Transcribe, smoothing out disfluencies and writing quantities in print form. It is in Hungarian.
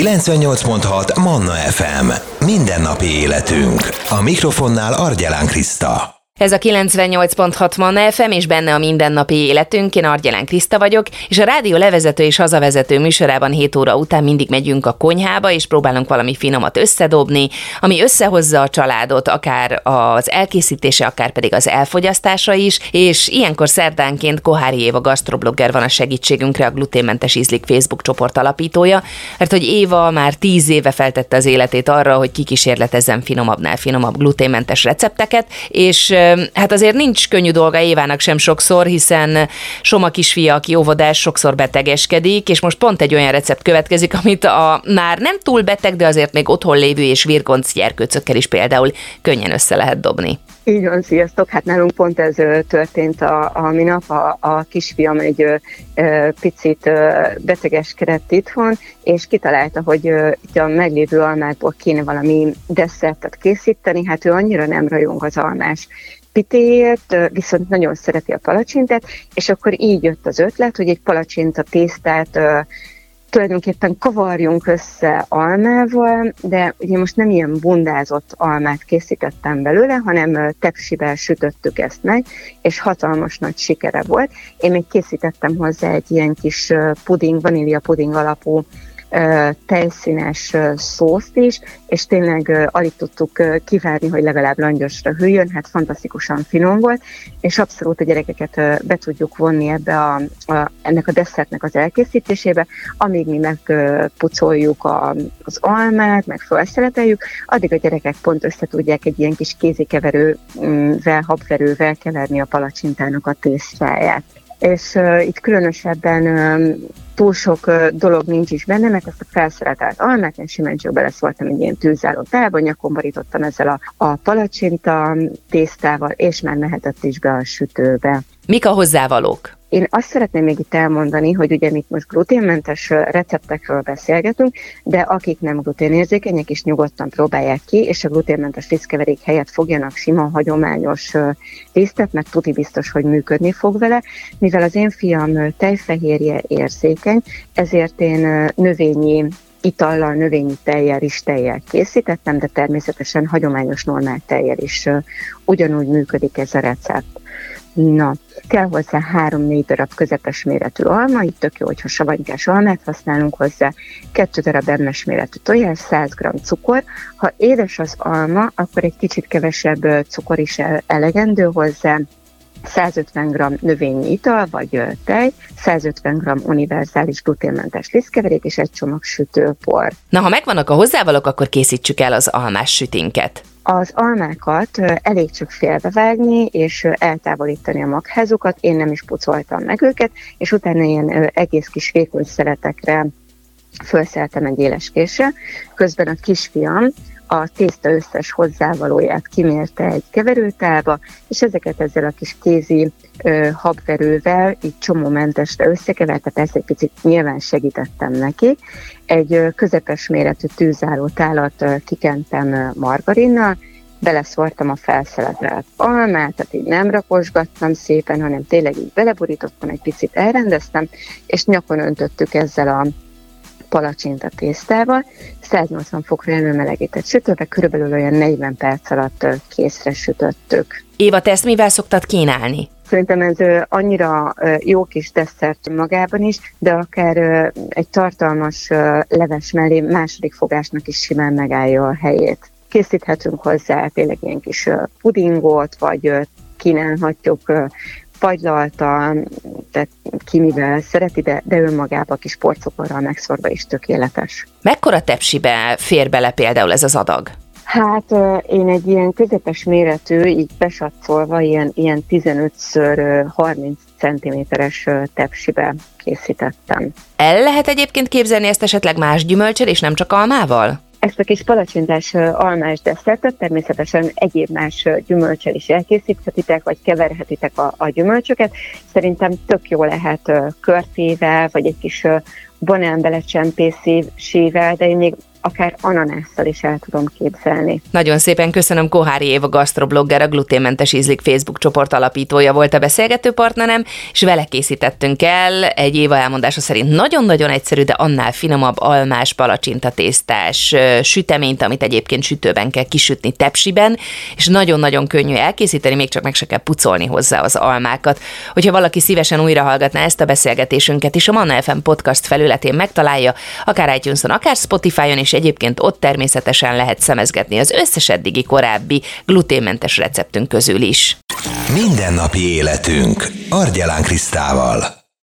98.6 Manna FM. Mindennapi életünk. A mikrofonnál Argyelán Kriszta. Ez a 98.6 Manna FM, és benne a mindennapi életünk. Én Argyelán Kriszta vagyok, és a rádió levezető és hazavezető műsorában 7 óra után mindig megyünk a konyhába, és próbálunk valami finomat összedobni, ami összehozza a családot, akár az elkészítése, akár pedig az elfogyasztása is, és ilyenkor szerdánként Kohári Éva gasztroblogger van a segítségünkre, a Gluténmentes Ízlik Facebook csoport alapítója, mert hogy Éva már 10 éve feltette az életét arra, hogy kikísérletezzen finomabbnál finomabb gluténmentes recepteket, és hát azért nincs könnyű dolga Évának sem sokszor, hiszen Soma kisfia, aki óvodás, sokszor betegeskedik, és most pont egy olyan recept következik, amit a már nem túl beteg, de azért még otthon lévő és virgonc gyerkőcökkel is például könnyen össze lehet dobni. Így van, sziasztok! Hát nálunk pont ez történt a minap, a kisfiam egy picit betegeskedett itthon, és kitalálta, hogy itt a meglévő almákból kéne valami desszertet készíteni, hát ő annyira nem rajong az almás pitéért, viszont nagyon szereti a palacsintát, és akkor így jött az ötlet, hogy egy palacsinta tésztát tulajdonképpen kavarjunk össze almával, de ugye most nem ilyen bundázott almát készítettem belőle, hanem tepsivel sütöttük ezt meg, és hatalmas nagy sikere volt. Én még készítettem hozzá egy ilyen kis puding, vanília puding alapú tejszínes szószt is, és tényleg alig tudtuk kivárni, hogy legalább langyosra hűljön, hát fantasztikusan finom volt, és abszolút a gyerekeket be tudjuk vonni ebbe ennek a desszertnek az elkészítésébe, amíg mi megpucoljuk az almát, meg felszeleteljük, addig a gyerekek pont össze tudják egy ilyen kis kézikeverővel, habverővel keverni a palacsintának a tésztáját. És itt különösebben túl sok dolog nincs is benne, mert ezt a felszeretelt almát én simán csak beleszóltam egy ilyen tűzálló tálba, nyakon borítottam ezzel a palacsinta tésztával, és már mehetett is be a sütőbe. Mik a hozzávalók? Én azt szeretném még itt elmondani, hogy ugye mi most gluténmentes receptekről beszélgetünk, de akik nem gluténérzékenyek is nyugodtan próbálják ki, és a gluténmentes lisztkeverék helyett fogjanak sima, hagyományos lisztet, mert tuti biztos, hogy működni fog vele. Mivel az én fiam tejfehérje érzékeny, ezért én növényi itallal, növényi tejjel is tejjel készítettem, de természetesen hagyományos normál tejjel is ugyanúgy működik ez a recept. Na, kell hozzá 3-4 darab közepes méretű alma, itt tök jó, hogyha savanykás almát használunk hozzá, 2 darab emmes méretű tojás, 100 g cukor. Ha édes az alma, akkor egy kicsit kevesebb cukor is elegendő hozzá, 150 g növényi ital vagy tej, 150 g univerzális gluténmentes lisztkeverék és egy csomag sütőpor. Na, ha megvannak a hozzávalók, akkor készítsük el az almás sütinket. Az almákat elég csak félbevágni, és eltávolítani a magházukat, én nem is pucoltam meg őket, és utána ilyen egész kis vékony szeletekre felszeltem egy éles késsel. Közben a kisfiam a tészta összes hozzávalóját kimérte egy keverőtálba, és ezeket ezzel a kis kézi habverővel így csomómentesre összekeverte, persze egy picit nyilván segítettem neki. Egy közepes méretű tűzálló tálat kikentem margarinnal, beleszórtam a felszeletelt almát, tehát így nem rakosgattam szépen, hanem tényleg így beleborítottam, egy picit elrendeztem, és nyakon öntöttük ezzel a palacsinta tésztával, 180 fokra előmelegített sütőbe, körülbelül olyan 40 perc alatt készre sütöttük. Éva, te ezt mivel szoktad kínálni? Szerintem ez annyira jó kis desszert magában is, de akár egy tartalmas leves mellé második fogásnak is simán megállja a helyét. Készíthetünk hozzá tényleg ilyen kis pudingot, vagy kínálhatjuk fagylalta, tehát ki mivel szereti, de önmagába a kis porcukorral megszorva is tökéletes. Mekkora tepsibe fér bele például ez az adag? Hát én egy ilyen közepes méretű, így besatszolva, ilyen 15x30 cm-es tepsibe készítettem. El lehet egyébként képzelni ezt esetleg más gyümölcsel és nem csak almával? Ezt a kis palacsintás almás desszertet természetesen egyéb más gyümölcsel is elkészíthetitek, vagy keverhetitek a gyümölcsöket. Szerintem tök jó lehet körtével, vagy egy kis banán belecsempészésével, de én még akár ananásszal is el tudom képzelni. Nagyon szépen köszönöm, Kohári Éva gasztroblogger, a Gluténmentes Ízlik Facebook csoport alapítója volt a beszélgető partnerem, és vele készítettünk el egy Éva elmondása szerint nagyon-nagyon egyszerű, de annál finomabb almás palacsintatésztás süteményt, amit egyébként sütőben kell kisütni tepsiben, és nagyon-nagyon könnyű elkészíteni, még csak meg se kell pucolni hozzá az almákat. Hogyha valaki szívesen újra hallgatná ezt a beszélgetésünket is, a Manna FM podcast felületén megtalálja, akár iTunes-on, akár Spotify-on, és egyébként ott természetesen lehet szemezgetni az összes eddigi korábbi gluténmentes receptünk közül is. Mindennapi életünk Argyelán Krisztával.